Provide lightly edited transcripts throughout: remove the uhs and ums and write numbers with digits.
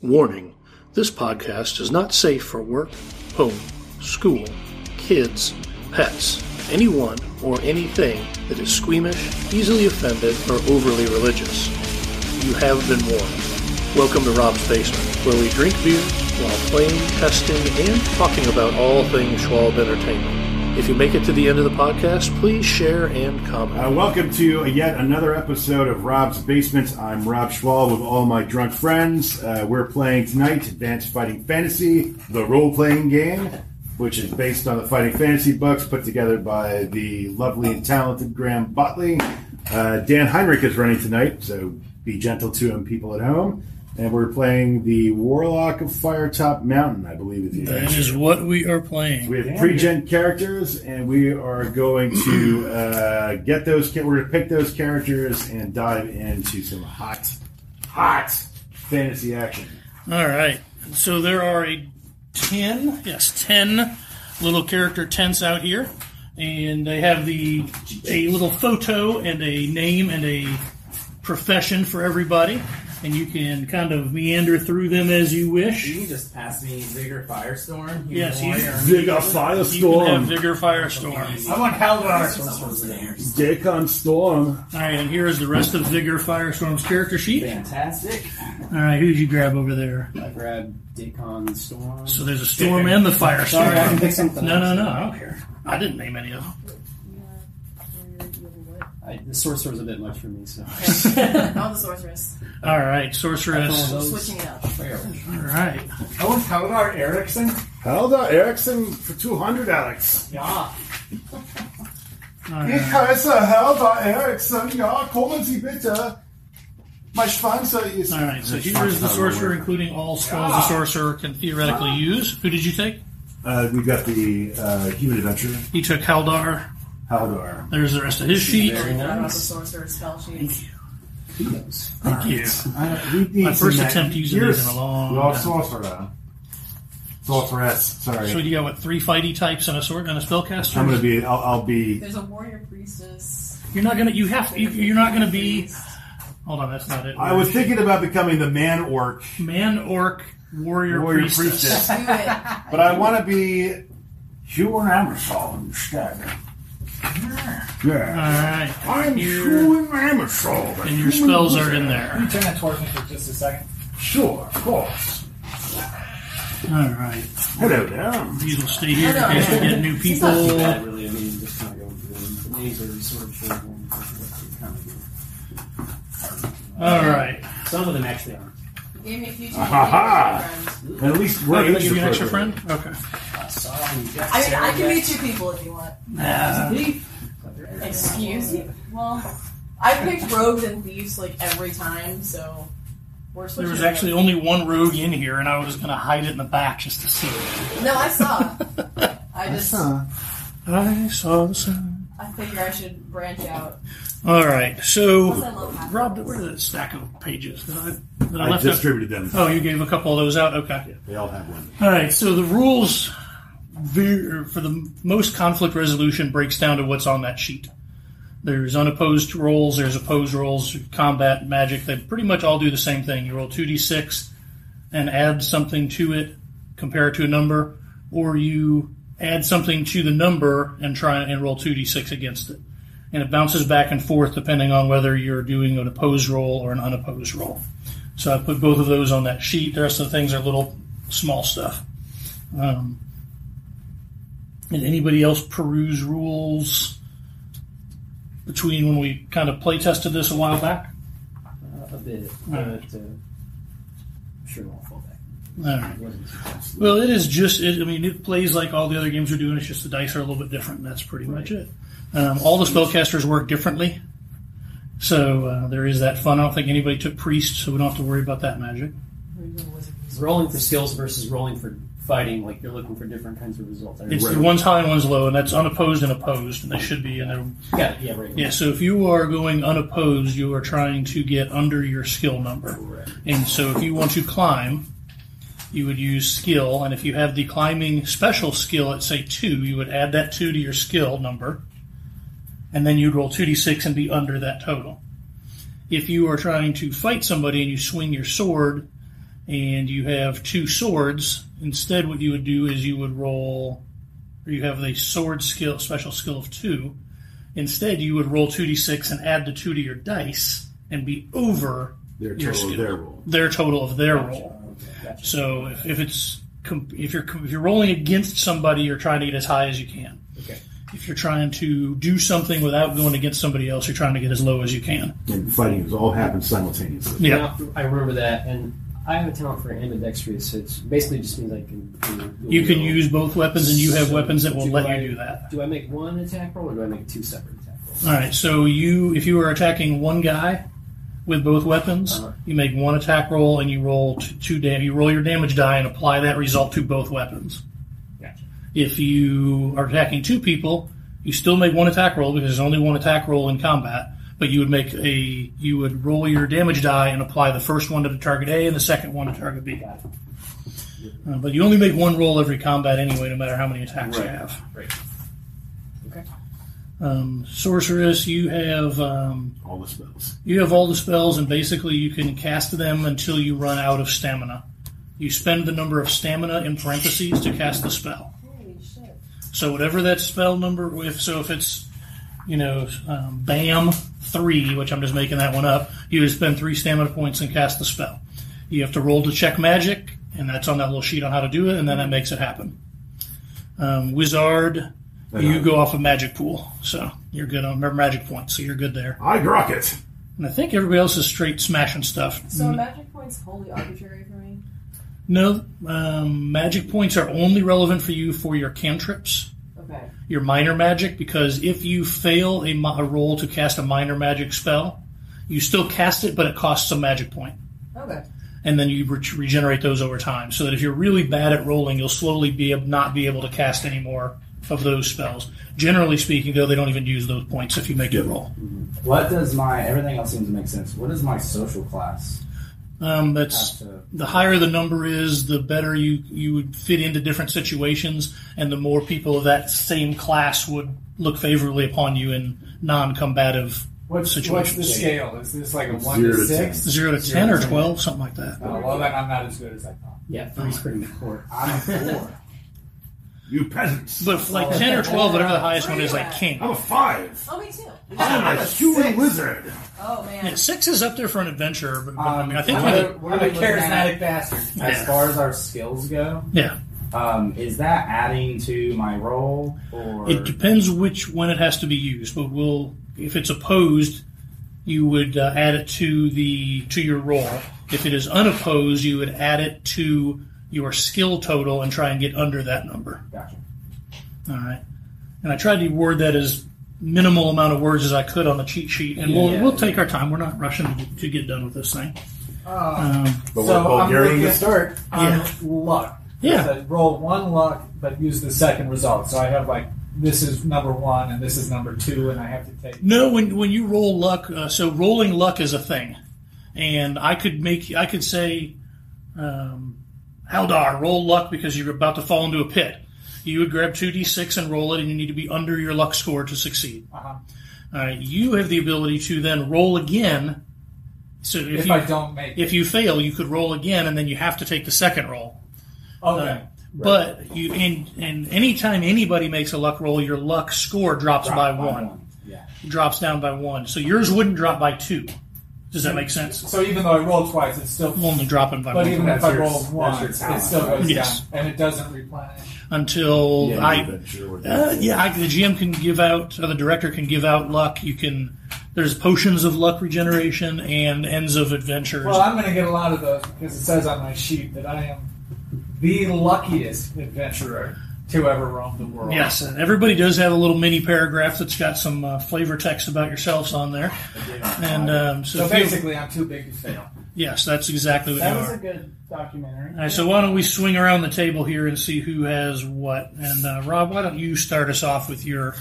Warning, this podcast is not safe for work, home, school, kids, pets, anyone or anything that is squeamish, easily offended, or overly religious. You have been warned. Welcome to Rob's Basement, where we drink beer while playing, testing, and talking about all things Schwalb Entertainment. If you make it to the end of the podcast, please share and comment. Welcome to yet another episode of Rob's Basement. I'm Rob Schwal with all my drunk friends. We're playing tonight Advanced Fighting Fantasy, the role-playing game, which is based on the Fighting Fantasy books put together by the lovely and talented Graham Botley. Dan Heinrich is running tonight, so be gentle to him, people at home. And we're playing the Warlock of Firetop Mountain, I believe it is. That is what we are playing. We have pre-gen characters, and we are going to get those. We're going to pick those characters and dive into some hot fantasy action. All right. So there are ten little character tents out here, and they have a little photo and a name and a profession for everybody. And you can kind of meander through them as you wish. You can just pass me Vigor Firestorm. Yes, Vigor Firestorm. You can have Vigor Firestorm. I want Haldar Erikson. Dakon Storm. All right, and here is the rest of Vigor Firestorm's character sheet. Fantastic. All right, who did you grab over there? I grabbed Dakon Storm. So there's a Storm and the Firestorm. Sorry, I can pick something else. No, I don't care. I didn't name any of them. The sorcerer's a bit much for me, so. All the sorceress. All right, sorceress. Switching it up. All right. I want Haldar Erikson. Haldar Erikson for 200, Alex. Yeah. Ich heiße Haldar Erikson. Ja, kommen Sie bitte. My sponsor is... All right, so here is the sorcerer, including all spells the sorcerer can theoretically use. Who did you take? We got the human adventurer. He took Haldar. There's the rest of his sheet. Very nice. The sorcerer's spell sheet. Thank you. Thank you. My first attempt using these in a long time. Sorceress, sorry. So you got, what, 3 fighty types and a spellcaster? I'm going to be... I'll be... There's a warrior priestess. You're not going to... You're not going to be... Hold on, that's not it. I was thinking about becoming the man-orc. Man-orc warrior priestess. But I want to be... Human Amazon instead. Yeah. All right. I'm chewing Amazon. And your spells are in there. Can you turn that towards me for just a second? Sure, of course. All right. Hello there. These will stay here in case we get new people. I really mean, just kind of go through them. These are sort of short ones. All right. Some of them actually are. Give me a few. At least we're going to give you an extra friend? Okay. I mean, I can meet 2 people if you want. Nah. Excuse me? Well, I picked rogues and thieves like every time, so we're switching. There was actually only one rogue in here, and I was going to hide it in the back just to see it. No, I saw. I figure I should branch out. All right, so Rob, where did that stack of pages that I left distributed them? Oh, you gave a couple of those out. Okay, yeah, they all have one. All right, so the rules for the most conflict resolution breaks down to what's on that sheet. There's unopposed rolls, there's opposed rolls, combat, magic. They pretty much all do the same thing. You roll 2d6 and add something to it, compare it to a number, or you add something to the number and try and roll 2d6 against it. And it bounces back and forth depending on whether you're doing an opposed roll or an unopposed roll. So I put both of those on that sheet. The rest of the things are little small stuff. And anybody else peruse rules between when we kind of play tested this a while back? A bit. I'm sure it won't fall back. All right. Well, it is just, it plays like all the other games we're doing. It's just the dice are a little bit different. That's pretty much it. All the spellcasters work differently, so there is that fun. I don't think anybody took priest, so we don't have to worry about that magic. Rolling for skills versus rolling for fighting, like you're looking for different kinds of results. It's right. One's high and one's low, and that's unopposed and opposed, and they should be in there. Yeah, so if you are going unopposed, you are trying to get under your skill number. Correct. And so if you want to climb, you would use skill, and if you have the climbing special skill at, say, 2, you would add that 2 to your skill number. And then you'd roll 2d6 and be under that total. If you are trying to fight somebody and you swing your sword and you have two swords. Instead, what you would do is you would roll, or you have the sword skill, special skill of 2. Instead, you would roll 2d6 and add the 2 to your dice and be over your skill. Their total of their roll. Gotcha. So if you're rolling against somebody, you're trying to get as high as you can. Okay. If you're trying to do something without going against somebody else, you're trying to get as low as you can. And fighting all happens simultaneously. Yeah, I remember that. And I have a talent for ambidextrous, so it's basically just means I can... You can use both weapons, and you have weapons that will let you do that. Do I make one attack roll, or do I make 2 separate attack rolls? All right, so if you were attacking one guy with both weapons, you make one attack roll, and you roll you roll your damage die and apply that result to both weapons. Gotcha. If you are attacking 2 people, you still make one attack roll, because there's only one attack roll in combat. But you would you would roll your damage die and apply the first one to the target A and the second one to target B. But you only make one roll every combat anyway, no matter how many attacks you have. Right. Okay. Sorceress, you have all the spells. You have all the spells, and basically you can cast them until you run out of stamina. You spend the number of stamina in parentheses to cast the spell. Holy shit. So whatever that spell number, if it's BAM 3, which I'm just making that one up, you would spend 3 stamina points and cast the spell. You have to roll to check magic, and that's on that little sheet on how to do it, and then that makes it happen. Wizard, you go off a magic pool, so you're good on magic points, so you're good there. I grok it! And I think everybody else is straight smashing stuff. So magic points wholly arbitrary for me? No, magic points are only relevant for you for your cantrips. Okay. Your minor magic, because if you fail a roll to cast a minor magic spell, you still cast it, but it costs a magic point. Okay. And then you regenerate those over time, so that if you're really bad at rolling, you'll slowly not be able to cast any more of those spells. Generally speaking, though, they don't even use those points if you make a roll. Mm-hmm. What does everything else seems to make sense. What is my social class? The higher the number is, the better you would fit into different situations, and the more people of that same class would look favorably upon you in non-combative situations. What's the scale? Is this like a 1 to 6? 0 to 10 or 12, something like that. Oh, well, then I'm not as good as I thought. Yeah, 3's pretty important. I'm a 4. You peasants. But like 10 or 12, whatever the highest one is, like king. I'm a 5. Oh, me too. I'm a human wizard. Oh, man. Yeah, 6 is up there for an adventurer. But I think I'm a charismatic bastard. As far as our skills go, is that adding to my roll? Or? It depends when it has to be used. But if it's opposed, you would add it to your roll. If it is unopposed, you would add it to your skill total and try and get under that number. Gotcha. All right. And I tried to word that as minimal amount of words as I could on the cheat sheet, and we'll take our time. We're not rushing to get done with this thing. But we're Bulgarian to start on luck. Yeah. So roll 1 luck, but use the second result. So I have this is number 1 and this is number 2, and I have to take... No, when you roll luck, so rolling luck is a thing. And I could say... Haldar, roll luck because you're about to fall into a pit. You would grab 2d6 and roll it, and you need to be under your luck score to succeed. Uh-huh. You have the ability to then roll again. So if you fail, you could roll again, and then you have to take the second roll. Okay. But you and anytime anybody makes a luck roll, your luck score drops by 1. Yeah. Drops down by 1. So yours wouldn't drop by 2. Does that make sense? So even though I roll twice, it's still... only dropping by 1. But even if I roll 1, it still goes down. And it doesn't replenish. Until the GM can give out, or the director can give out luck. You can... There's potions of luck regeneration and ends of adventures. Well, I'm going to get a lot of those because it says on my sheet that I am the luckiest adventurer to ever roam the world. Yes, and everybody does have a little mini paragraph that's got some flavor text about yourselves on there. And so basically, I'm too big to fail. Yes, that's exactly what you are. That was a good documentary. All right, so why don't we swing around the table here and see who has what. And Rob, why don't you start us off with your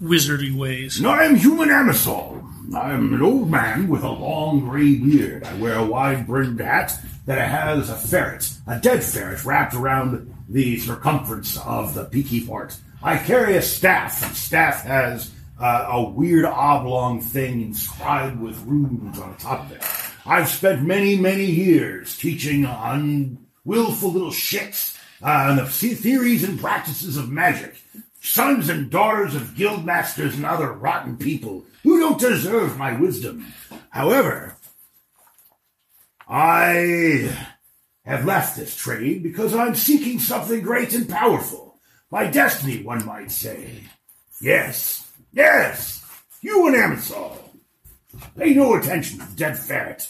wizardy ways? No, I'm human Amazon. I'm an old man with a long gray beard. I wear a wide-brimmed hat that has a ferret, a dead ferret, wrapped around the circumference of the peaky part. I carry a staff, and staff has a weird oblong thing inscribed with runes on top of it. I've spent many, many years teaching on willful little shits on the theories and practices of magic. Sons and daughters of guildmasters and other rotten people who don't deserve my wisdom. However, I have left this trade because I'm seeking something great and powerful. My destiny, one might say. Yes, yes, you and Amazon. Pay no attention to dead ferret.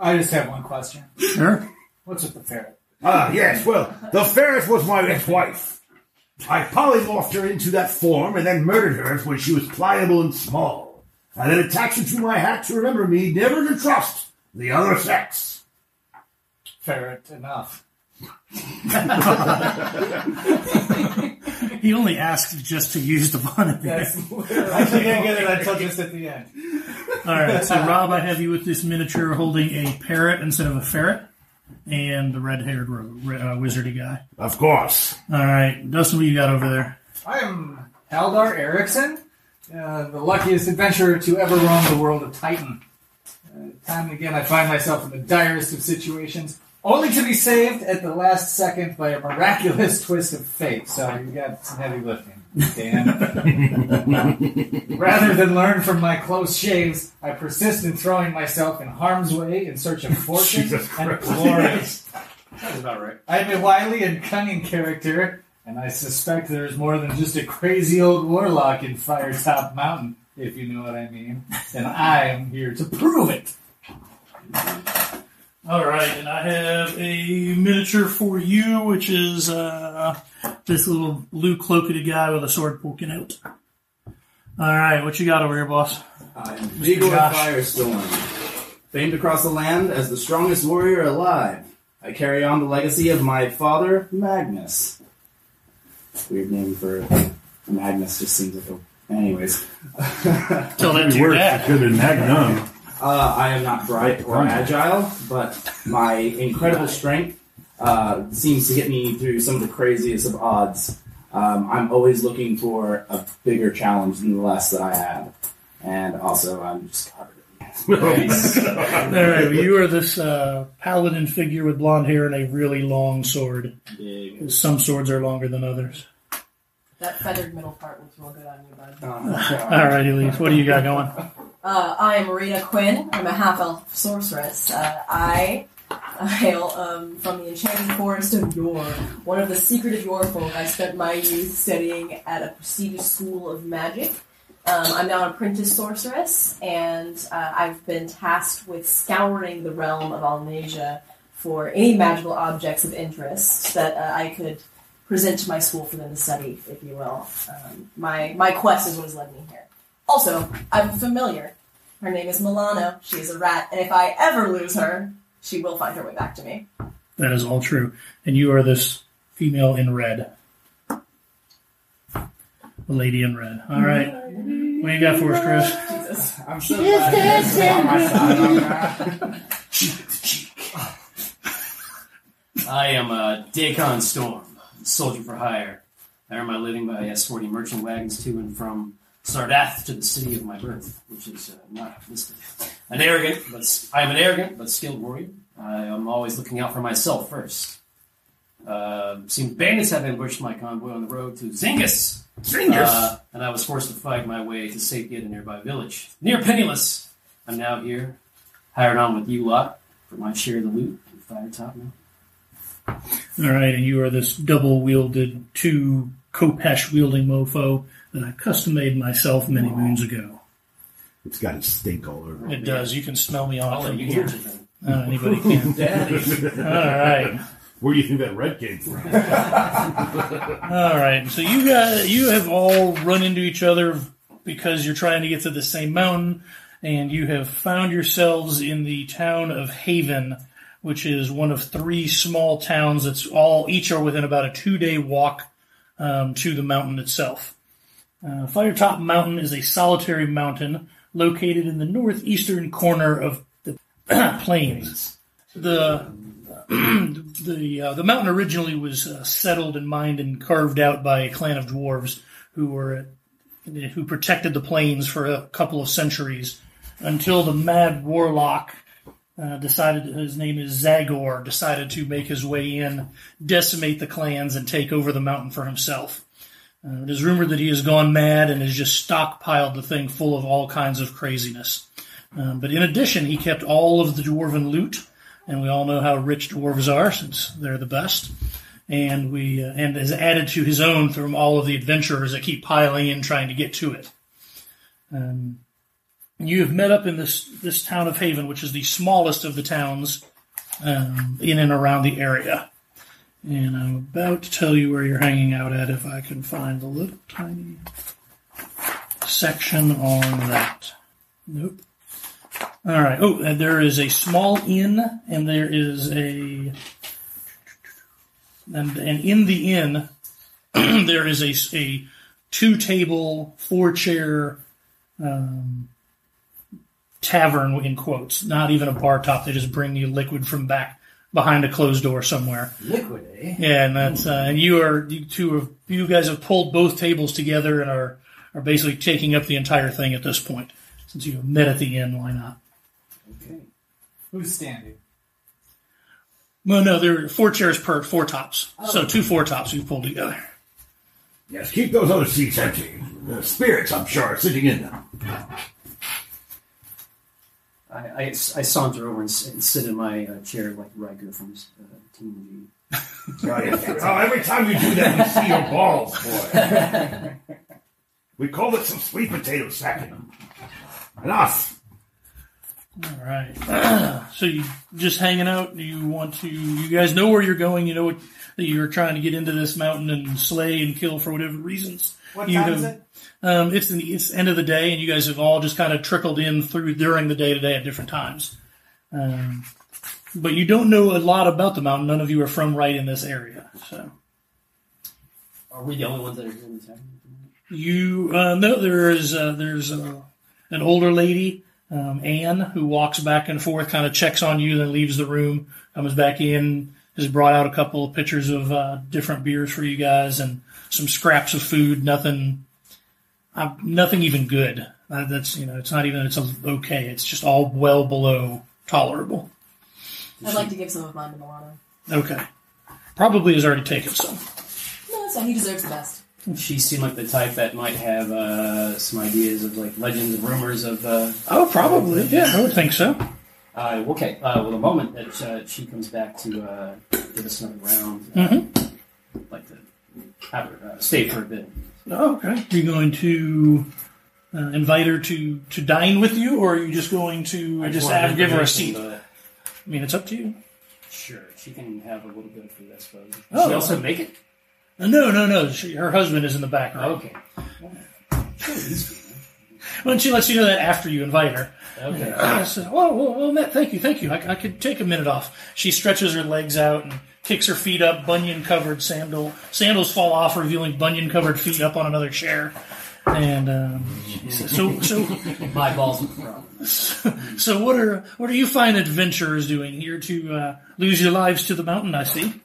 I just have one question. Sure. What's with the ferret? Yes, well, the ferret was my ex-wife. I polymorphed her into that form and then murdered her when she was pliable and small. I then attached her to my hat to remember me, never to trust the other sex. Ferret enough. He only asked just to use the bonnet. Yes. I can't get it until just at the end. All right, so Rob, I have you with this miniature holding a parrot instead of a ferret, and the red-haired wizardy guy. Of course. All right, Dustin, what you got over there? I am Haldar Erikson, the luckiest adventurer to ever roam the world of Titan. Time and again, I find myself in the direst of situations, only to be saved at the last second by a miraculous twist of fate. So you got some heavy lifting, Dan. Rather than learn from my close shaves, I persist in throwing myself in harm's way in search of fortune and glory. That's about right. I'm a wily and cunning character, and I suspect there is more than just a crazy old warlock in Firetop Mountain, if you know what I mean. And I am here to prove it. All right, and I have a miniature for you, which is this little blue-cloaked guy with a sword poking out. All right, what you got over here, boss? Vigor Firestorm, famed across the land as the strongest warrior alive. I carry on the legacy of my father, Magnus. Weird name for Magnus, just seems like a... Anyways. Tell that to your dad. Good in Magnum. I am not bright or agile, but my incredible strength seems to get me through some of the craziest of odds. I'm always looking for a bigger challenge than the last that I had. And also, I'm just covered in nice. All right, you are this paladin figure with blonde hair and a really long sword. Yeah. Some swords are longer than others. That feathered middle part looks real good on you, bud. All right, Elise, what do you got going? I am Marina Quinn. I'm a half-elf sorceress. I hail from the enchanted forest of Yor, one of the secretive Yor folk. I spent my youth studying at a prestigious school of magic. I'm now an apprentice sorceress, and I've been tasked with scouring the realm of Allansia for any magical objects of interest that I could present to my school for them to study, if you will. My quest is what has led me here. Also, I'm familiar. Her name is Milano. She is a rat, and if I ever lose her, she will find her way back to me. That is all true. And you are this female in red. The lady in red. All right. What do you got for us, Chris? Jesus. I'm so glad. Cheek to cheek. I am Dakon Storm. Soldier for hire. I earn my living by escorting merchant wagons to and from Sardath to the city of my birth, which is not listed. I am an arrogant but skilled warrior. I am always looking out for myself first. Some bandits have ambushed my convoy on the road to Zingus. Zingus! And I was forced to fight my way to safety at a nearby village. Near penniless, I'm now here, hired on with you lot for my share of the loot and Firetop Mountain. All right, and you are this double-wielded, two Kopesh-wielding mofo that I custom-made myself many moons ago. It's got a stink all over it. It does. You can smell me on it from here. Anybody can. Daddy. All right. Where do you think that red came from? All right, so you have all run into each other because you're trying to get to the same mountain, and you have found yourselves in the town of Haven, which is one of three small towns that's each are within about a 2-day walk to the mountain itself. Firetop Mountain is a solitary mountain located in the northeastern corner of the plains. The mountain originally was settled and mined and carved out by a clan of dwarves who protected the plains for a couple of centuries until the mad warlock decided, his name is Zagor, decided to make his way in, decimate the clans, and take over the mountain for himself. It is rumored that he has gone mad and has just stockpiled the thing full of all kinds of craziness. But in addition, he kept all of the dwarven loot, and we all know how rich dwarves are since they're the best. And and has added to his own from all of the adventurers that keep piling in trying to get to it. You have met up in this town of Haven, which is the smallest of the towns in and around the area. And I'm about to tell you where you're hanging out at if I can find a little tiny section on that. Nope. All right. Oh, and there is a small inn, and there is a... And in the inn, there is a two-table, four-chair tavern, in quotes. Not even a bar top. They just bring you liquid from back behind a closed door somewhere. Liquid, eh? Yeah, and that's and you guys have pulled both tables together and are basically taking up the entire thing at this point. Since you met at the inn, why not? Okay. Who's standing? Well, no, there are four chairs per four tops. Oh. So 2 4 tops you pulled together. Yes, keep those other seats empty. The spirits, I'm sure, are sitting in them. I saunter over and sit in my chair like Riker from Team G. Oh, yes, oh, every time you do that, we see your balls, boy. We call it some sweet potato sacking. Enough. All right. So you just hanging out? You guys know where you're going. You know that you're trying to get into this mountain and slay and kill for whatever reasons. What time is it? It's the end of the day, and you guys have all just kind of trickled in through during the day to day at different times. But you don't know a lot about the mountain. None of you are from right in this area. So, are we the only ones that are in this area? You no, there's an older lady. Anne, who walks back and forth, kind of checks on you, then leaves the room, comes back in, has brought out a couple of pitchers of different beers for you guys and some scraps of food. Nothing even good. That's it's not even it's okay. It's just all well below tolerable. I'd like to give some of mine to Milano. Okay, probably has already taken some. No, it's not. He deserves the best. She seemed like the type that might have some ideas of like legends and rumors of. Oh, probably. Yeah, I would think so. Okay. Well, the moment that she comes back to give us another round, I'd like to have her stay for a bit. Oh, okay. Are you going to invite her to dine with you, or are you just going to give her a seat? I mean, it's up to you. Sure, she can have a little bit of food, I suppose. Oh, she also make it. No. Her husband is in the back room. Right? Okay. Well, she lets you know that after you invite her. Okay. I said, well, Matt, thank you. I could take a minute off. She stretches her legs out and kicks her feet up, bunion-covered sandal. Sandals fall off, revealing bunion-covered feet up on another chair. And so my balls are the problem. So what are you fine adventurers doing here to lose your lives to the mountain? I see.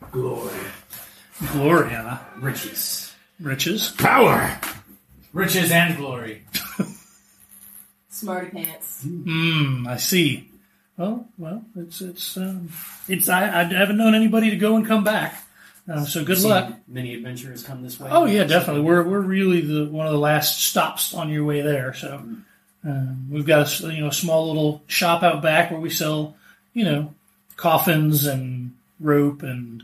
Glory, riches, power, riches and glory. Smarty pants. I see. Well, it's. I haven't known anybody to go and come back. So good luck. Many adventurers come this way. Oh yeah, definitely. We're really one of the last stops on your way there. So we've got a small little shop out back where we sell coffins and rope and.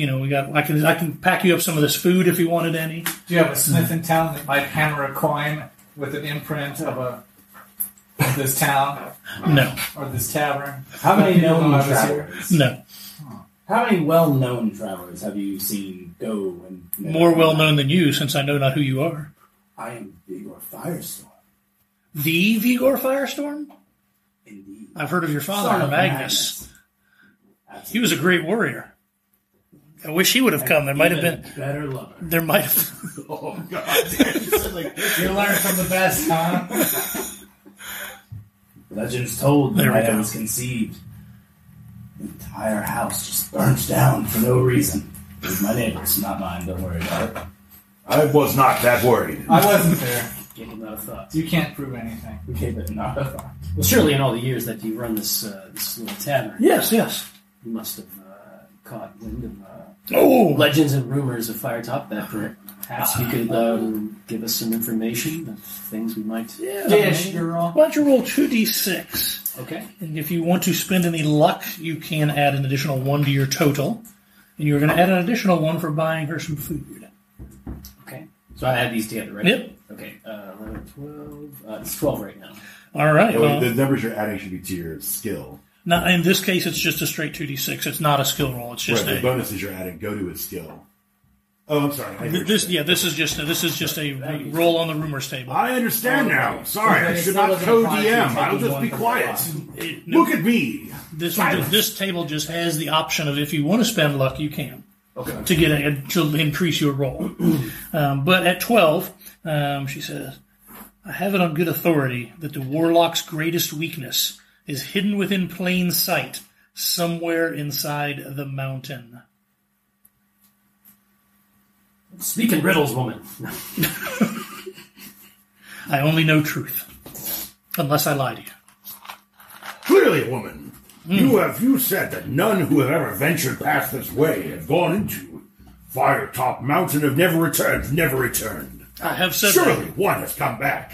I can pack you up some of this food if you wanted any. Do you have a smith in town that might hammer a coin with an imprint of this town? No. Or this tavern? How many known travelers? No. How many well-known travelers have you seen go? More well-known than you, since I know not who you are. I am Vigor Firestorm. The Vigor Firestorm? Indeed. I've heard of your father, Magnus. He was a great warrior. I wish he would have come. There might have been better lover. There might have. Oh God! You learn from the best, huh? Legends told that I was conceived. The entire house just burns down for no reason. It was my neighbors, not mine. Don't worry about it. I was not that worried. I wasn't there. gave it not a thought. You can't prove anything. We gave it not a thought. Well, surely in all the years that you run this this little tavern, yes, you must have caught wind of legends and rumors of Firetop that perhaps you could give us some information of things we might. Why don't you roll 2d6? Okay. And if you want to spend any luck, you can add an additional 1 to your total. And you're going to add an additional 1 for buying her some food. Okay. So I add these together, right? Yep. Okay. 11, 12. It's 12 right now. All right. Well, the numbers you're adding should be to your skill. Not, in this case, it's just a straight 2d6. It's not a skill roll. It's just the bonuses you're adding go to a skill. Oh, I'm sorry. This is just a roll on the rumors table. I understand now. Sorry, I should not co-DM. I'll just be quiet. Look at me. This table just has the option of if you want to spend luck, you can. Okay. To get to increase your roll. But at 12, she says, "I have it on good authority that the warlock's greatest weakness is hidden within plain sight, somewhere inside the mountain." Speaking riddles, woman. I only know truth. Unless I lie to you. Clearly, woman, you said that none who have ever ventured past this way have gone into Firetop Mountain have never returned. I have said that. Surely one has come back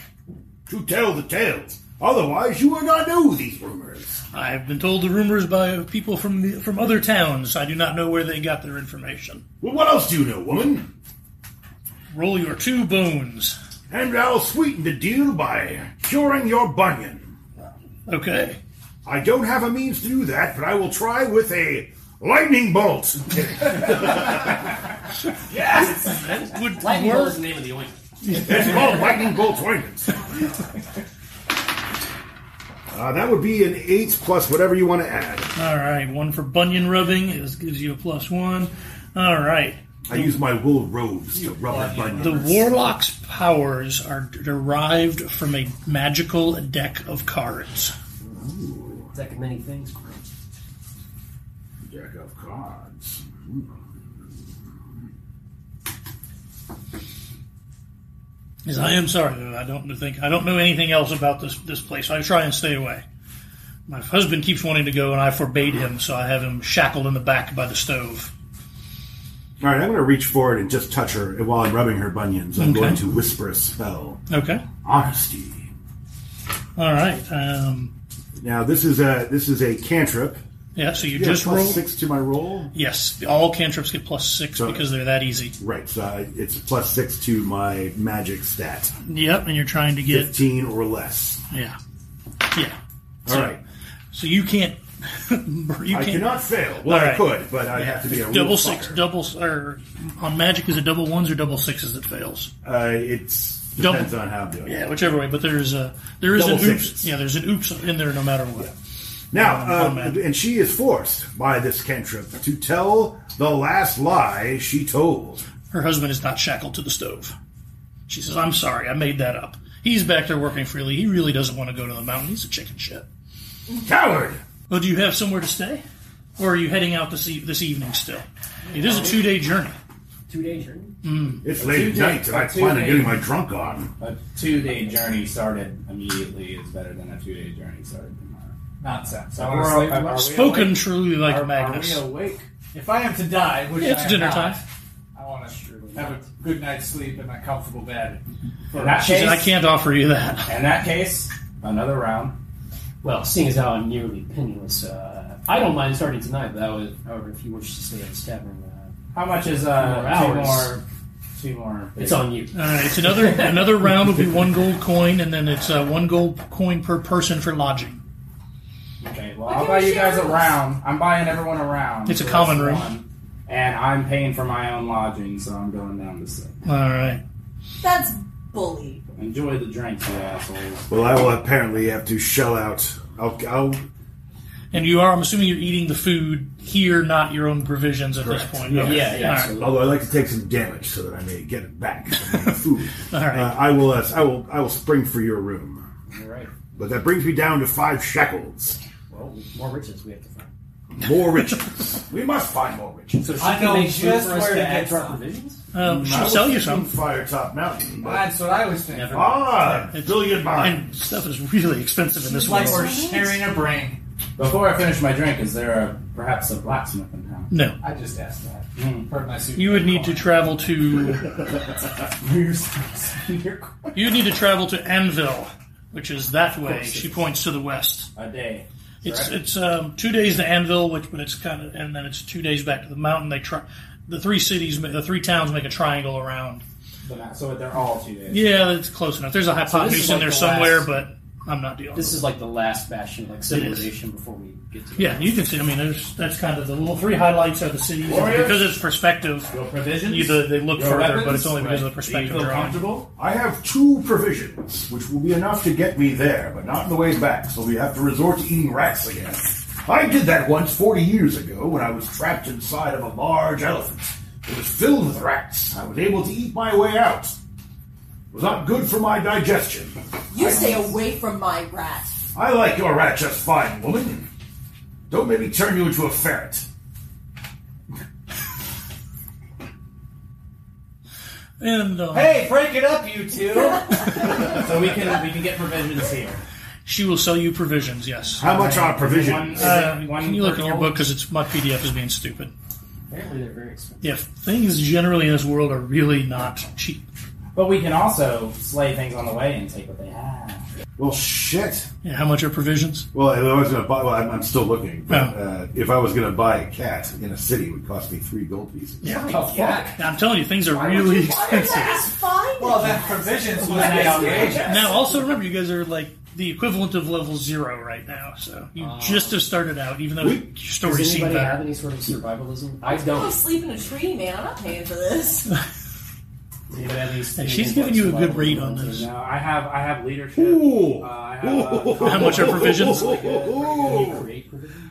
to tell the tales. Otherwise, you would not know these rumors. I have been told the rumors by people from other towns. I do not know where they got their information. Well, what else do you know, woman? Roll your 2 bones. And I'll sweeten the deal by curing your bunion. Okay. I don't have a means to do that, but I will try with a lightning bolt. Yes! That would lightning bolt is the name of the ointment. It's called lightning bolt ointment. That would be an 8 plus whatever you want to add. All right, 1 for bunion rubbing. This gives you a +1. All right. I use my wool robes to rub my bunion. The warlock's powers are derived from a magical deck of cards. Ooh. Deck of many things. Deck of cards. Ooh. I am sorry. I don't know anything else about this place. I try and stay away. My husband keeps wanting to go, and I forbade him, so I have him shackled in the back by the stove. All right, I'm going to reach forward and just touch her while I'm rubbing her bunions. I'm going to whisper a spell. Okay. Honesty. All right. Now this is a cantrip. Yeah. So you just roll +6 to my roll. Yes, all cantrips get +6 because they're that easy. Right. So it's +6 to my magic stat. Yep. And you're trying to get 15 or less. Yeah. Yeah. All right. So you can't. I cannot fail. Well, I could, but I have to be a double six. On magic is it double ones or double sixes that fails? It's. Depends on how I'm doing. Yeah, whichever way. But there's an oops in there no matter what. Yeah. Now, and she is forced by this cantrip to tell the last lie she told. Her husband is not shackled to the stove. She says, "I'm sorry, I made that up. He's back there working freely. He really doesn't want to go to the mountain. He's a chicken shit. Coward!" Well, do you have somewhere to stay? Or are you heading out this evening still? It is a 2-day journey. 2-day journey? Mm. It's late at night, and I plan on getting my drunk on. A 2-day journey started immediately is better than a 2-day journey started. Nonsense. So we're spoken truly like Magnus. Are we awake? If I am to die, which it's dinner time. I want to have a good night's sleep in a comfortable bed. She said, I can't offer you that. In that case, another round. Well, seeing as how I'm nearly penniless, I don't mind starting tonight. But however, if you wish to stay at this tavern, how much is 2 hours? Two more. It's on you. All right. It's another round will be 1 gold coin, and then it's 1 gold coin per person for lodging. Okay, well, I'll buy you guys a round. I'm buying everyone a round. It's a common room. And I'm paying for my own lodging, so I'm going down to sleep. All right. That's bully. Enjoy the drinks, you assholes. Well, I will apparently have to shell out. And you are, I'm assuming you're eating the food here, not your own provisions at this point. No. Yeah. Right. Although I'd like to take some damage so that I may get it back. Food. All right. I will spring for your room. All right. But that brings me down to 5 shackles. Well, more riches we have to find. More riches. We must find more riches. So I know just where to get our provisions. She'll sell you some. Firetop Mountain. That's what I was thinking. Ah, brilliant mind. Stuff is really expensive in this world. Like we're sharing a brain. Before I finish my drink, is there perhaps a blacksmith in town? No. I just asked that. You would need to travel to... you would need to travel to Anvil, which is that way. She points to the west. A day. It's 2 days to Anvil, but it's kind of, and then it's 2 days back to the mountain. The three towns make a triangle around. So they're all 2 days. Yeah, it's close enough. There's a hypotenuse in there somewhere, but I'm not dealing. This is like the last bastion, like civilization before we get to. Yeah, you can see. I mean, that's kind of the little three highlights of the cities because it's perspective. Your provisions. They look further, but it's only because of the perspective drawing. I have two provisions, which will be enough to get me there, but not on the way back. So we have to resort to eating rats again. I did that once 40 years ago when I was trapped inside of a large elephant. It was filled with rats. I was able to eat my way out. Was not good for my digestion. You stay away from my rat. I like your rat just fine, woman. Don't make me turn you into a ferret. And hey, break it up, you two. So we can get provisions here. She will sell you provisions. Yes. How much are provisions? Can you look at your book because it's my PDF is being stupid. Apparently they're very expensive. Yeah, things generally in this world are really not cheap. But we can also slay things on the way and take what they have. Well, shit. Yeah, how much are provisions? Well, if I was going to buy, I'm still looking. But, if I was going to buy a cat in a city, it would cost me 3 gold pieces. Yeah, I'm telling you, things are really expensive. Well, that provisions was outrageous. Now, also remember, you guys are like the equivalent of level 0 right now, so you just have started out. Even though your story seems bad. Does anybody have any sort of survivalism? I don't. I sleep in a tree, man. I'm not paying for this. And she's giving you a good read on this. Now, I have leadership. Ooh. How much are provisions?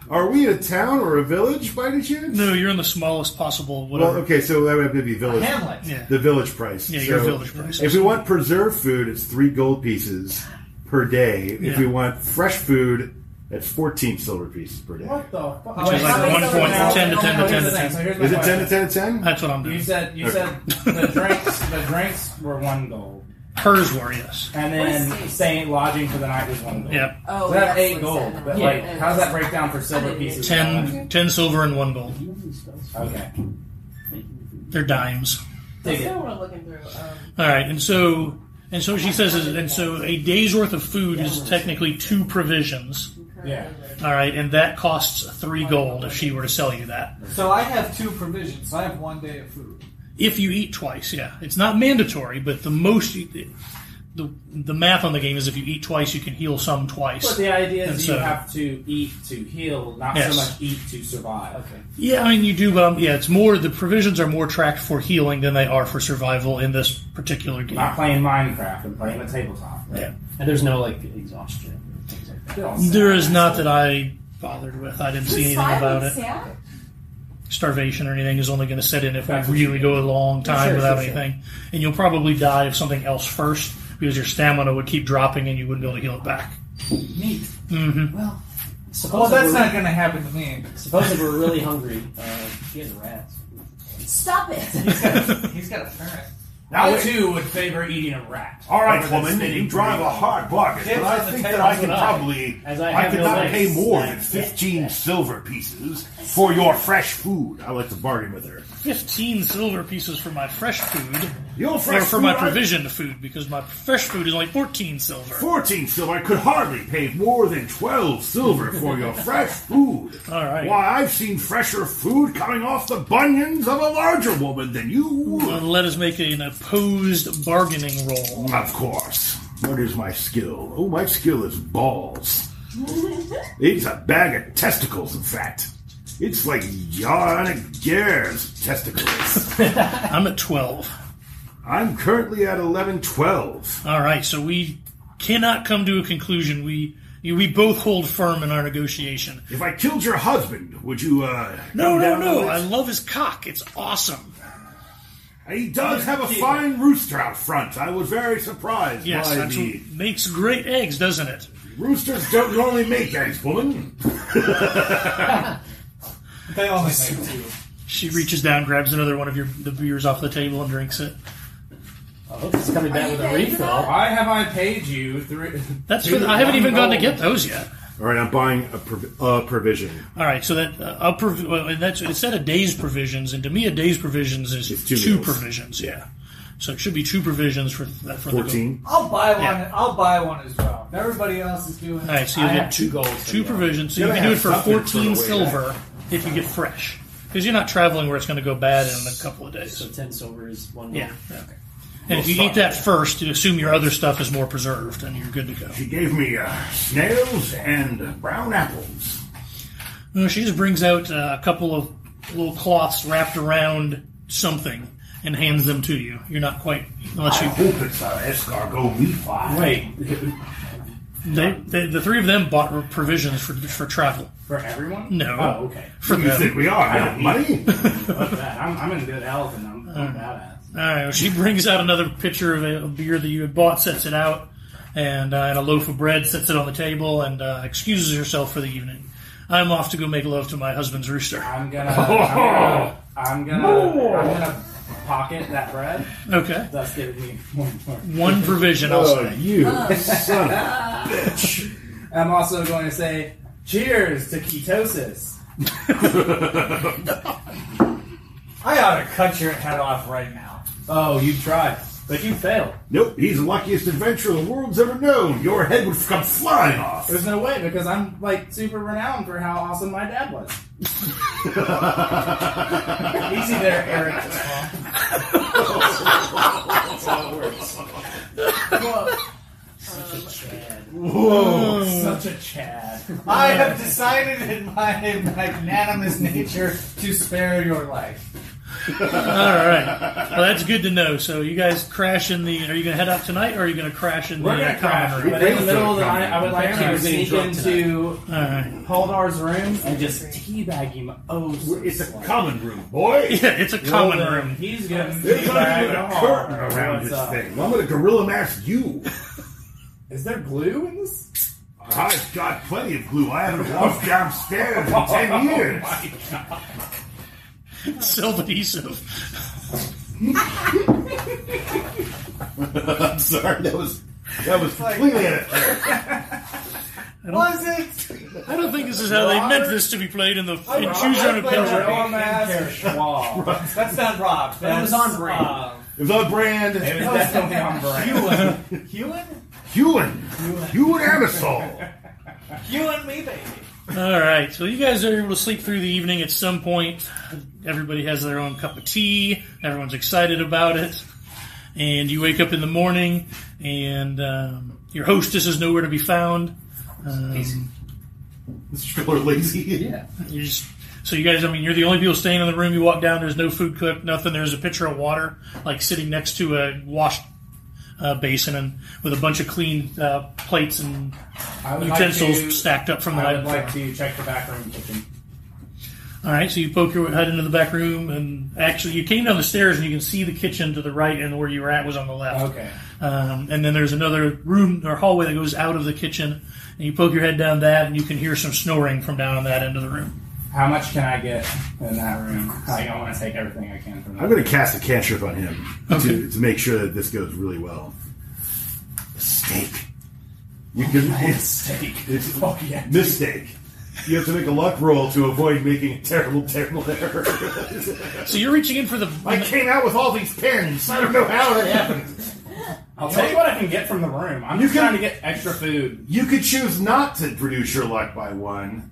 Are we a town or a village by any chance? No, you're in the smallest possible. Whatever. Well, okay, so that would be village. Hamlet. Yeah. The village price. Yeah, your village price. If we want preserved food, it's 3 gold pieces per day. If we want fresh food, it's 14 silver pieces per day. What the fuck? Which is like 1 point, 10 to 10 to 10 to 10. So is it 10 to 10 to 10? That's what I'm doing. You said the drinks were 1 gold. Hers were, yes. And then staying lodging for the night was 1 gold. Yep. Oh, so that's 8 gold. But like, how does that break down for silver pieces? 10 silver and 1 gold. Okay. They're dimes. I still want to look through. All right, and so she says, and so a day's worth of food is technically 2 provisions. Yeah. All right, and that costs 3 gold if she were to sell you that. So I have 2 provisions. So I have 1 day of food. If you eat twice, yeah, it's not mandatory, but the most the math on the game is if you eat twice, you can heal some twice. But the idea is you have to eat to heal, not so much eat to survive. Okay. Yeah, I mean you do, but it's more the provisions are more tracked for healing than they are for survival in this particular game. Not playing Minecraft and playing a tabletop. Right? Yeah, and there's no like exhaustion. There is not that I bothered with. I didn't see anything about it. Starvation or anything is only going to set in if we really go a long time without anything. And you'll probably die of something else first because your stamina would keep dropping and you wouldn't be able to heal it back. Neat. Mm-hmm. Well, that's not going to happen to me. Suppose if we're really hungry, she has rats. Stop it! He's got a ferret. I too would favor eating a rat. All right, woman, you drive a hard bargain, but I think that I can probably... I could not pay more than 15 silver pieces for your fresh food. I like to bargain with her. 15 silver pieces for my fresh food? Your fresh food? Or for my provisioned food, because my fresh food is only 14 silver. 14 silver? I could hardly pay more than 12 silver for your fresh food. All right. Why, I've seen fresher food coming off the bunions of a larger woman than you. Let us make an opposed bargaining roll. Of course. What is my skill? Oh, my skill is balls. It's a bag of testicles, in fact. It's like Yannick Gare's testicles. I'm at 12. I'm currently at 11-12. All right, so we cannot come to a conclusion. We both hold firm in our negotiation. If I killed your husband, would you... No. I love his cock. It's awesome. He does have a fine rooster out front. I was very surprised by that's what makes great eggs, doesn't it? Roosters don't normally make eggs, woman. They always make two. She reaches down, grabs another one of the beers off the table, and drinks it. I hope it's coming back with a refill. Why have I paid you three? That's for I haven't even gone to get those yet. All right, I'm buying a provision. All right, so that that's instead of day's provisions, and to me, a day's provisions is two provisions. Yeah, so it should be two provisions for 14. I'll buy one. Yeah. I'll buy one as well. If everybody else is doing. All right, so you get two goals, two provisions. So you can do it for 14 silver if you get fresh, because you're not traveling where it's going to go bad in a couple of days. So 10 silver is one. Yeah. Okay. And if you eat that first, you assume your other stuff is more preserved, and you're good to go. She gave me snails and brown apples. No, she just brings out a couple of little cloths wrapped around something and hands them to you. You're not quite... unless you hope it's escargot meat-fi. Right. The three of them bought provisions for travel. For everyone? No. Oh, okay. For you think we are? I have money? I'm in good health, and I'm badass. All right, well, she brings out another pitcher of a beer that you had bought, sets it out, and a loaf of bread, sets it on the table, and excuses herself for the evening. I'm off to go make love to my husband's rooster. I'm gonna pocket that bread. Okay. That's giving me one provision. Also, you son of a bitch. I'm also going to say cheers to ketosis. I ought to cut your head off right now. Oh, you tried, but you failed. Nope, he's the luckiest adventurer the world's ever known. Your head would come flying off. There's no way, because I'm, super renowned for how awesome my dad was. Easy there, Eric. That's how it works. Whoa, such a Chad. I have decided in my magnanimous nature to spare your life. All right. Well, that's good to know. So you guys crash in the... Are you going to head out tonight, or are you going to crash in the common room? But in the middle of the night, I would like to sneak into Haldar's room and just teabag him. Oh, it's a common room, boy. Yeah, it's a common room. He's going to teabag a curtain around this thing. I'm going to gorilla mask you. Is there glue in this? I've got plenty of glue. I haven't walked downstairs in 10 years. Oh, my God. Self-adhesive. I'm sorry, that was completely out of character. Was it? I don't think this is how they meant this to be played in Choose Your Own Adventure. That's not Rob. That was on brand. It was on brand. It was definitely on brand. Hewan Amazon. You and me, baby. All right, so you guys are able to sleep through the evening at some point. Everybody has their own cup of tea. Everyone's excited about it. And you wake up in the morning, and your hostess is nowhere to be found. Stroller lazy. Yeah. So you guys, you're the only people staying in the room. You walk down, there's no food cooked, nothing. There's a pitcher of water, sitting next to a washed basin, and with a bunch of clean plates and utensils stacked up from the night before. I would like to check the back room kitchen. All right, so you poke your head into the back room, and actually you came down the stairs, and you can see the kitchen to the right, and where you were at was on the left. Okay. And then there's another room or hallway that goes out of the kitchen, and you poke your head down that, and you can hear some snoring from down on that end of the room. How much can I get in that room? I want to take everything I can from that. I'm going to cast a cantrip on him to make sure that this goes really well. Steak. You can mistake. Oh, yeah. Mistake. You have to make a luck roll to avoid making a terrible, terrible error. So you're reaching in for the... I came out with all these pins. I don't know how that happened. I'll tell you what I can get from the room. I'm just trying to get extra food. You could choose not to reduce your luck by one.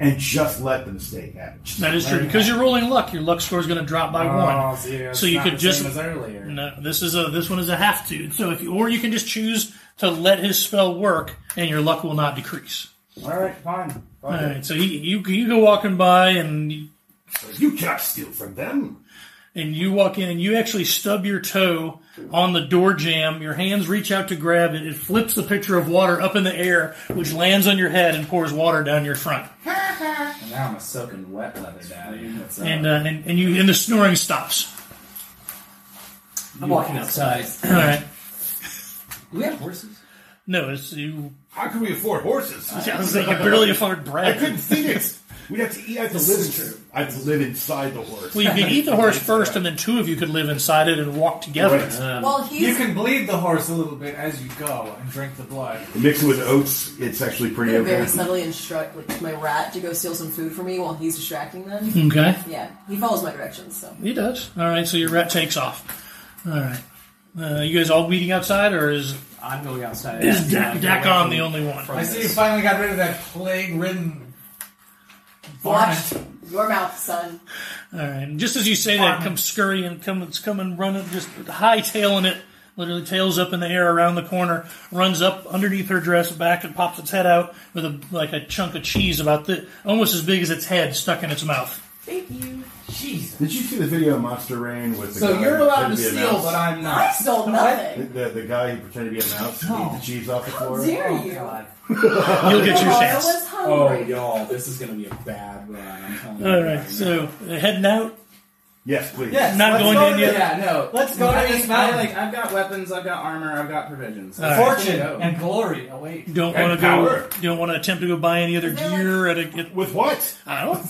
And just let the mistake happen. That is true. Because you're rolling luck, your luck score is going to drop by one. So you could just. Same as earlier. No, this one is a have to. So you can just choose to let his spell work, and your luck will not decrease. All right, fine. All right. So you go walking by, and you cannot steal from them. And you walk in, and you actually stub your toe on the door jamb. Your hands reach out to grab it. It flips the pitcher of water up in the air, which lands on your head and pours water down your front. And now I'm a soaking wet leather, Daddy. And the snoring stops. I'm walking outside. All right. Do we have horses? No, it's you. How can we afford horses? I was thinking, I barely afford bread. I couldn't see it. We'd have to eat out the live. I'd live inside the horse. Well, you could eat the horse first, and then two of you could live inside it and walk together. Right. Well, you can bleed the horse a little bit as you go and drink the blood. Mix it with oats. It's actually pretty okay. Very subtly instruct my rat to go steal some food for me while he's distracting them. Okay. Yeah, he follows my directions. So he does. All right. So your rat takes off. All right. You guys all meeting outside, or is... I'm going outside. Is Dakon the only one? I see you finally got rid of that plague-ridden... Watch your mouth, son. All right. Just as you say that, come scurrying, it's coming, running, just high-tailing it, literally tails up in the air around the corner, runs up underneath her dress, back, and pops its head out with a chunk of cheese about almost as big as its head stuck in its mouth. Thank you. Jesus. Did you see the video of Monster Rain with the guy? So you're allowed to steal, but I'm not. I stole nothing. The guy who pretended to be a mouse and ate the cheese off the floor. How dare you? You'll get your chance. Oh, y'all, this is going to be a bad run. I'm telling you. All right, so heading out? Yes, please. Yes, not going to India? Yeah, no. Let's go to this mountain. I've got weapons, I've got armor, I've got provisions. Fortune and glory await. Don't want to attempt to go buy any other gear with what? I don't where?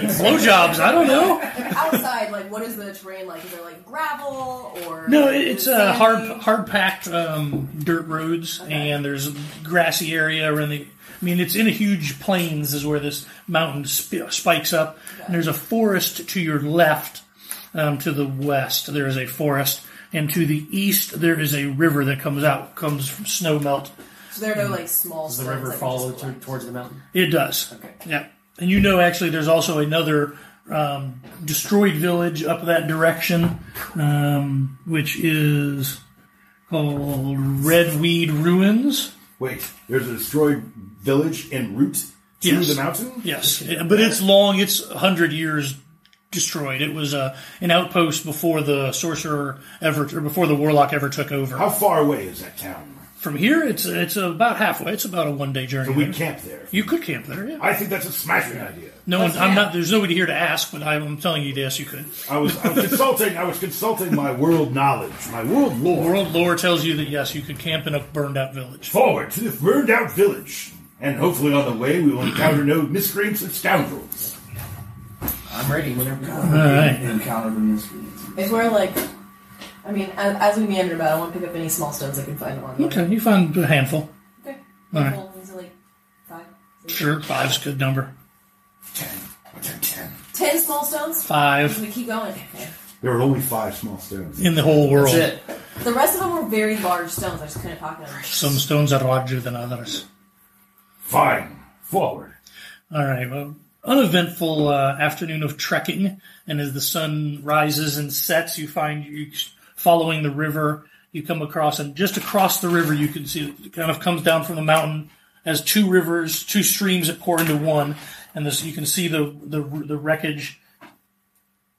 Blowjobs, I don't know. Outside, what is the terrain like? Is there gravel or no, it's hard packed dirt roads and there's a grassy area around the it's in a huge plains is where this mountain spikes up. Okay. And there's a forest to your left, to the west. There is a forest. And to the east, there is a river that comes from snow melt. So there are no, small does the river follow towards the mountain? It does. Okay. Yeah. And actually, there's also another destroyed village up that direction, which is called Redweed Ruins. Wait, there's a destroyed village en route to the mountain? Yes, but it's long. It's 100 years destroyed. It was an outpost before the sorcerer before the warlock ever took over. How far away is that town? From here, it's about halfway. It's about a one-day journey. So we camp there. You could camp there, yeah. I think that's a smashing idea. There's nobody here to ask, but I'm telling you this, you could. I was consulting. I was consulting my world knowledge, my world lore. World lore tells you that yes, you could camp in a burned-out village. Forward to the burned-out village, and hopefully on the way we will encounter no miscreants and scoundrels. I'm ready whenever we encounter the miscreants. Is where as we meander about, I won't pick up any small stones I can find along the way. Okay, you find a handful. Okay, all right. These are five. Sure, five's a good number. 10. What's our 10? 10 small stones? 5. We keep going. Okay. There were only 5 small stones. In the whole world. That's it. The rest of them were very large stones. I just couldn't pocket them. Some stones are larger than others. Fine. Forward. All right. Well, uneventful afternoon of trekking. And as the sun rises and sets, you find you following the river. You come across, and just across the river, you can see it kind of comes down from the mountain as two streams that pour into one. And this, you can see the wreckage.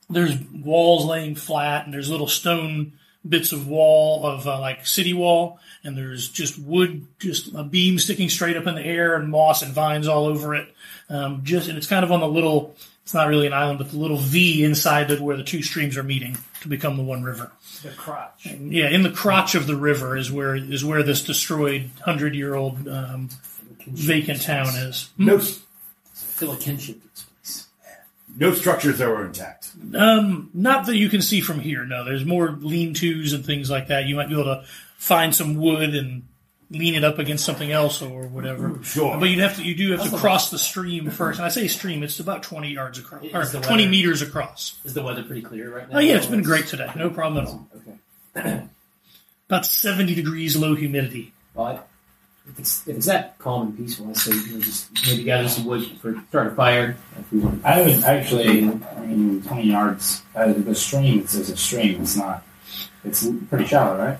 There's walls laying flat, and there's little stone bits of wall of city wall, and there's just wood, just a beam sticking straight up in the air, and moss and vines all over it. And it's kind of on the little. It's not really an island, but the little V inside of where the two streams are meeting to become the one river. The crotch. Yeah, in the crotch of the river is where this destroyed 100-year-old vacant town is. No. Feel a kinship to this place. No structures that were intact. Not that you can see from here, no. There's more lean-tos and things like that. You might be able to find some wood and lean it up against something else or whatever. Sure. But you do have to cross the stream first. And I say stream, it's about 20 yards across, or 20 meters across. Is the weather pretty clear right now? Oh, yeah, it's been great today. No problem at all. Okay. About 70 degrees, low humidity. What? If it's that calm and peaceful, I say just maybe gather some wood for start a fire. If we want. I was actually 20 yards out of the stream. It says a stream. It's not. It's pretty shallow, right?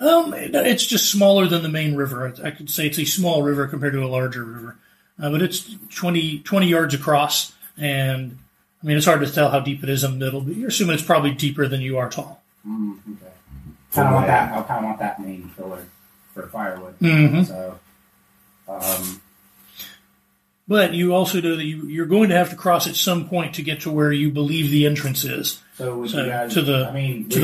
It's just smaller than the main river. I could say it's a small river compared to a larger river, but it's 20 yards across. And it's hard to tell how deep it is in the middle, but you're assuming it's probably deeper than you are tall. Okay. I kind of want that main pillar. Firewood. Mm-hmm. So, but you also know that you're going to have to cross at some point to get to where you believe the entrance is. So we to the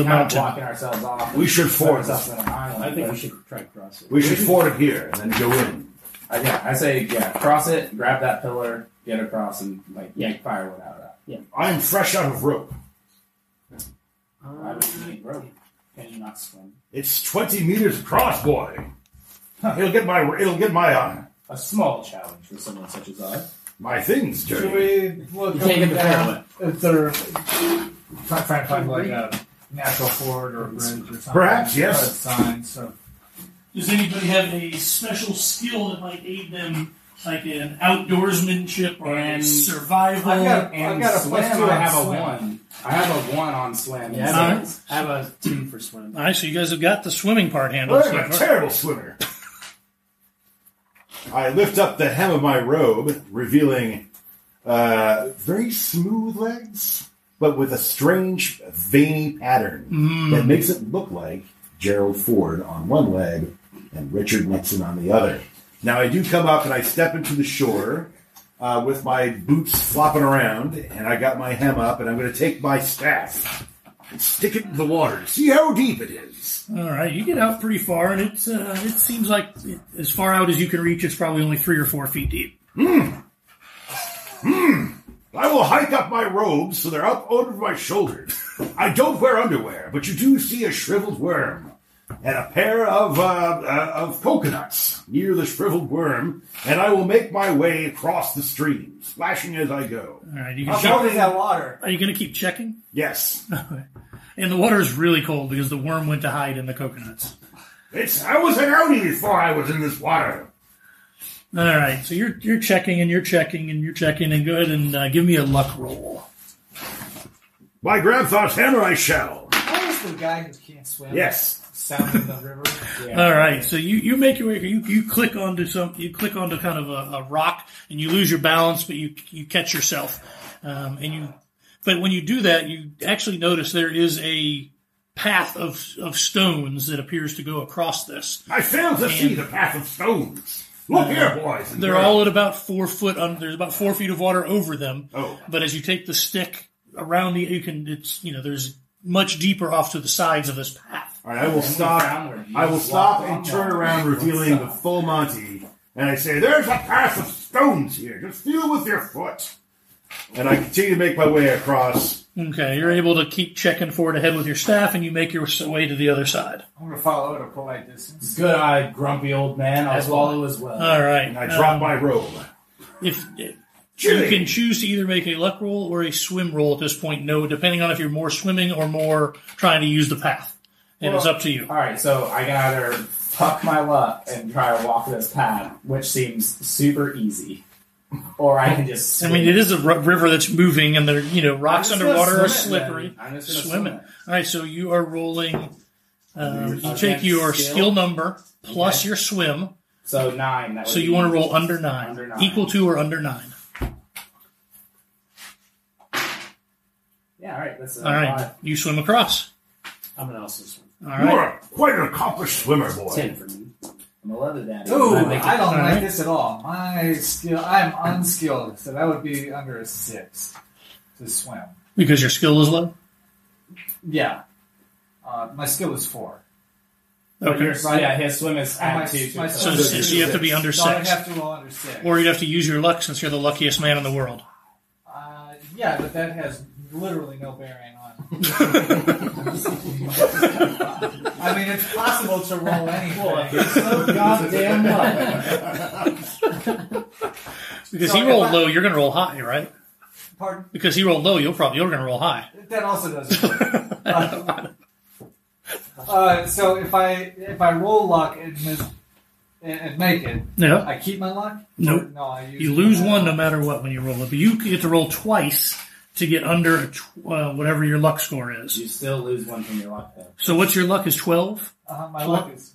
mountain. Blocking ourselves off. We should ford it. I think we should try to cross it. We should ford it here and then go in. I say, cross it, grab that pillar, get across and like make firewood out of that. Yeah. I'm fresh out of rope. I don't need rope. Can you not swim? It's 20 meters across, boy. It'll get my eye. A small challenge for someone such as I. My thing's dirty. Should we look at try to find like a natural ford or a bridge or something? Perhaps, yes. Signs, so. Does anybody have a special skill that might aid them, like an outdoorsmanship or survival? I've got a plus two. I have a one. I have a one on slam. Yeah, I have a two for swimming. All right, so you guys have got the swimming part handled. I'm a terrible swimmer. I lift up the hem of my robe, revealing very smooth legs, but with a strange veiny pattern that makes it look like Gerald Ford on one leg and Richard Nixon on the other. Now I do come up and I step into the shore with my boots flopping around, and I got my hem up, and I'm going to take my staff and stick it in the water to see how deep it is. All right, you get out pretty far, and it seems like as far out as you can reach, it's probably only 3 or 4 feet deep. I will hike up my robes so they're up over my shoulders. I don't wear underwear, but you do see a shriveled worm and a pair of coconuts near the shriveled worm, and I will make my way across the stream, splashing as I go. All right, you can shout in that water. Are you going to keep checking? Yes. And the water is really cold because the worm went to hide in the coconuts. I was an outie before I was in this water. All right, so you're checking and you're checking and you're checking, and go ahead and give me a luck roll. By Grandfather's hammer, I shall. That is the guy who can't swim. Yes. Sound of the river. Yeah. All right, so you make your way. You click onto kind of a rock, and you lose your balance, but you catch yourself. But when you do that, you actually notice there is a path of stones that appears to go across this. I fail to see the path of stones. Look here, boys. They're all at about 4 foot under. There's about 4 feet of water over them. Oh. But as you take the stick around there's much deeper off to the sides of this path. All right, I will stop and turn around, revealing the full Monty, and I say, "There's a path of stones here. Just feel with your foot." And I continue to make my way across. Okay, you're able to keep checking forward ahead with your staff, and you make your way to the other side. I'm going to follow at a polite distance. Good eye, grumpy old man. I'll follow as well. All right. And I drop my robe. You can choose to either make a luck roll or a swim roll at this point, depending on if you're more swimming or more trying to use the path. It's up to you. All right, so I can either tuck my luck and try to walk this path, which seems super easy. Or I can just swim. I mean, it is a river that's moving, and rocks underwater are slippery. I'm just swimming. All right, so you are rolling. You take your skill number plus your swim. So 9. That so you want to roll under 9. Equal to or under 9. Yeah, all right. That's all right. You swim across. I'm going to also swim. All right. You're quite an accomplished swimmer, boy. 10 for me. Ooh, I don't like this at all. I'm unskilled, so that would be under a 6 to swim. Because your skill is low? Yeah. My skill is 4. Okay. His swim is attitude. So you have to be under 6. I'd have to roll under 6. Or you'd have to use your luck since you're the luckiest man in the world. Yeah, but that has literally no bearing on I mean, it's possible to roll anything. It's so goddamn low. Because he rolled low, you're going to roll high, right? Pardon? Because he rolled low, you're going to roll high. That also doesn't work. So if I roll luck and make it, I keep my luck? Nope. No, you lose one no matter what when you roll it. But you get to roll twice to get under whatever your luck score is. You still lose one from your luck, though. So what's your luck is 12? My luck is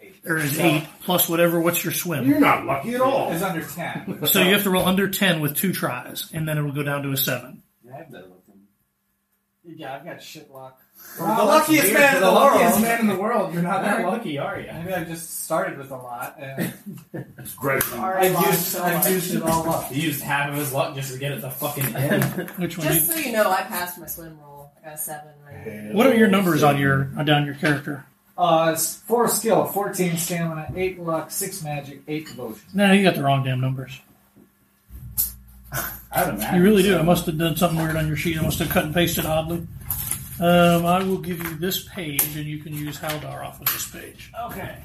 8. Or is 8 plus whatever, what's your swim? You're not lucky at all. It's under 10. So you have to roll under 10 with 2 tries, and then it will go down to a 7. Yeah, I've got shit luck. The luckiest man in the world. You're not that lucky, are you? Maybe I just started with a lot. It's great. I've used it all up. He used half of his luck just to get at the fucking end. Which one? Just so you know, I passed my swim roll. I got a 7. Right? What are your numbers on your character? 4 skill, 14 stamina, 8 luck, 6 magic, 8 devotion. No, you got the wrong damn numbers. I'd imagine you really do. I must have done something weird on your sheet. I must have cut and pasted oddly. I will give you this page, and you can use Haldar off of this page. Okay.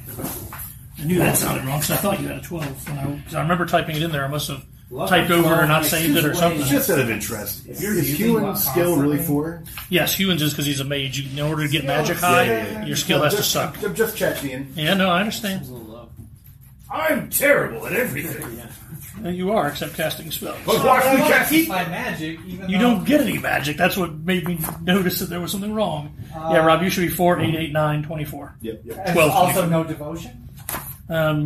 I knew that sounded wrong, because I thought you had a 12. Because I remember typing it in there. I must have typed over or not saved it or something. It's just out of interest. Is Huon's skill really 4? Yes, Huon's is because he's a mage. In order to get magic high, your skill has to suck. I'm just checking. Yeah, no, I understand. I'm terrible at everything. You are, except casting spells. But I don't keep my magic. You don't get any magic. That's what made me notice that there was something wrong. Yeah, Rob, you should be 4, 8, 8, 9, 24. Yep. 12, also no devotion?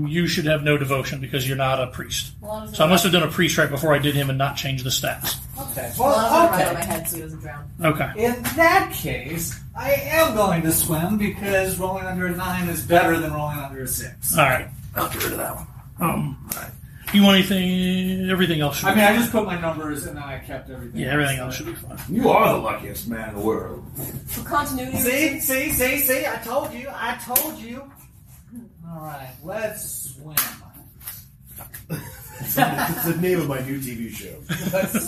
You should have no devotion because you're not a priest. Well, so I must have done a priest right before I did him and not change the stats. Okay. Well, okay. Right on my head so he doesn't drown. Okay. In that case, I am going to swim because rolling under a 9 is better than rolling under a 6. All right. I'll get rid of that one. All right. You want anything? Everything else should be fine. I mean, I just put my numbers and then I kept everything. Yeah, everything else should be fine. You are the luckiest man in the world. For continuity. See? I told you. All right, let's swim. It's the name of my new TV show. Let's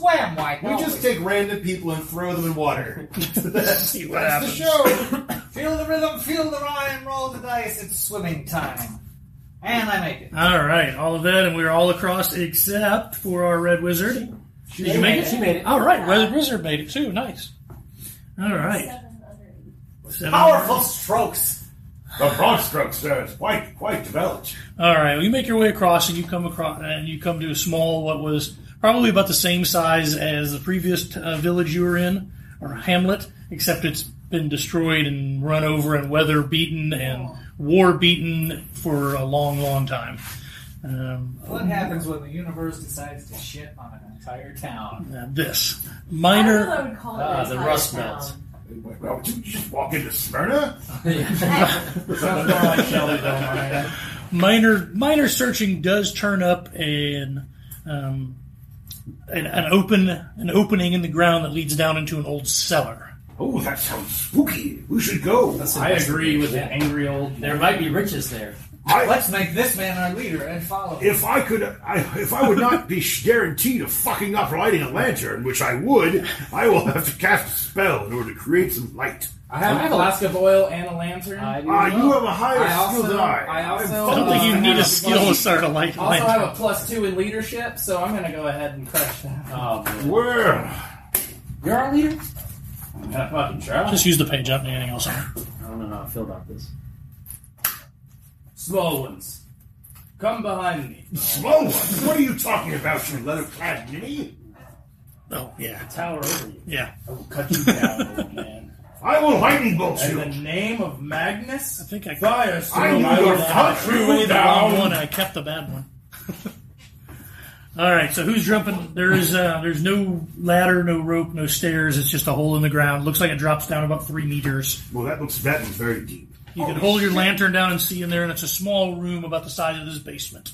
swim, Mike. We just take random people and throw them in water. See what happens. That's the show. Feel the rhythm, feel the rhyme, roll the dice. It's swimming time. And I make it. All right, all of that, and we're all across except for our Red Wizard. Did you make it? She made it. All right, Red Wizard made it too. Nice. All right. Seven powerful strokes. The frog stroke, sir, is quite developed. All right, well, you make your way across, and you come to a small, what was probably about the same size as the previous village you were in, or hamlet, except it's been destroyed and run over and weather-beaten and war-beaten for a long, long time. What happens when the universe decides to shit on an entire town? This minor, I would call it the rust melt. Well, would you just walk into Smyrna? Minor searching does turn up an opening in the ground that leads down into an old cellar. Oh, that sounds spooky. We should go. I agree with that angry old. There might be riches there. Let's make this man our leader and follow him. If I would not be guaranteed of fucking up lighting a lantern, which I would, I will have to cast a spell in order to create some light. I have a flask of oil and a lantern. You have a higher skill than I also, I don't think you need a skill to start a light lantern. I also have a +2 in leadership, so I'm going to go ahead and crush that. You're our leader? I'm going to fucking try. Just use the page up and anything else on it. I don't know how I feel about this. Small ones, come behind me. Small ones? What are you talking about, you leather-clad me? Oh, yeah. The tower over you. Yeah. I will cut you down, old man. I will lightning bolt you. In the name of Magnus? I think I got I threw away the wrong one. I kept the bad one. All right, so who's jumping? There's no ladder, no rope, no stairs. It's just a hole in the ground. Looks like it drops down about 3 meters. Well, that one's very deep. You can hold your lantern down and see in there, and it's a small room about the size of this basement.